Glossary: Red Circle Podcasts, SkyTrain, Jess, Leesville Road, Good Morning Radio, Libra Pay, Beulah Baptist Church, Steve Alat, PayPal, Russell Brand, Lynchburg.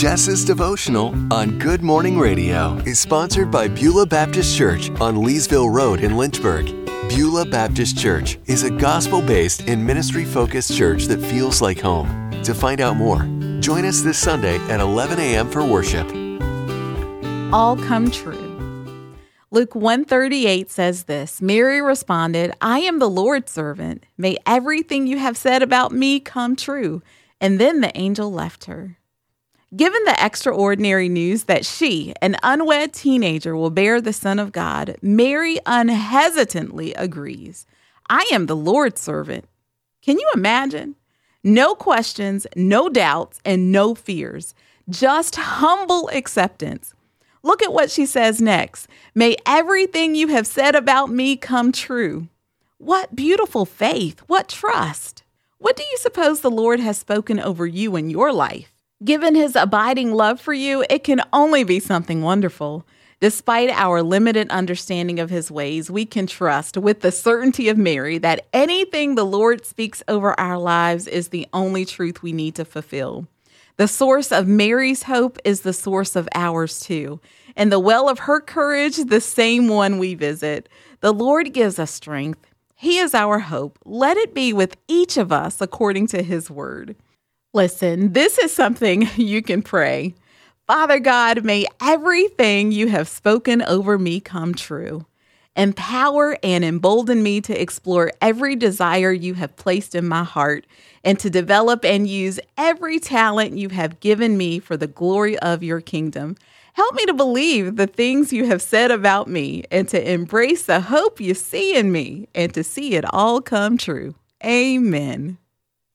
Jess's devotional on Good Morning Radio is sponsored by Beulah Baptist Church on Leesville Road in Lynchburg. Beulah Baptist Church is a gospel-based and ministry-focused church that feels like home. To find out more, join us this Sunday at 11 a.m. for worship. All come true. Luke 1:38 says this, Mary responded, I am the Lord's servant. May everything you have said about me come true. And then the angel left her. Given the extraordinary news that she, an unwed teenager, will bear the Son of God, Mary unhesitantly agrees. I am the Lord's servant. Can you imagine? No questions, no doubts, and no fears. Just humble acceptance. Look at what she says next. May everything you have said about me come true. What beautiful faith. What trust. What do you suppose the Lord has spoken over you in your life? Given his abiding love for you, it can only be something wonderful. Despite our limited understanding of his ways, we can trust with the certainty of Mary that anything the Lord speaks over our lives is the only truth we need to fulfill. The source of Mary's hope is the source of ours too, and the well of her courage, the same one we visit. The Lord gives us strength. He is our hope. Let it be with each of us according to his word. Listen, this is something you can pray. Father God, may everything you have spoken over me come true. Empower and embolden me to explore every desire you have placed in my heart and to develop and use every talent you have given me for the glory of your kingdom. Help me to believe the things you have said about me and to embrace the hope you see in me and to see it all come true. Amen.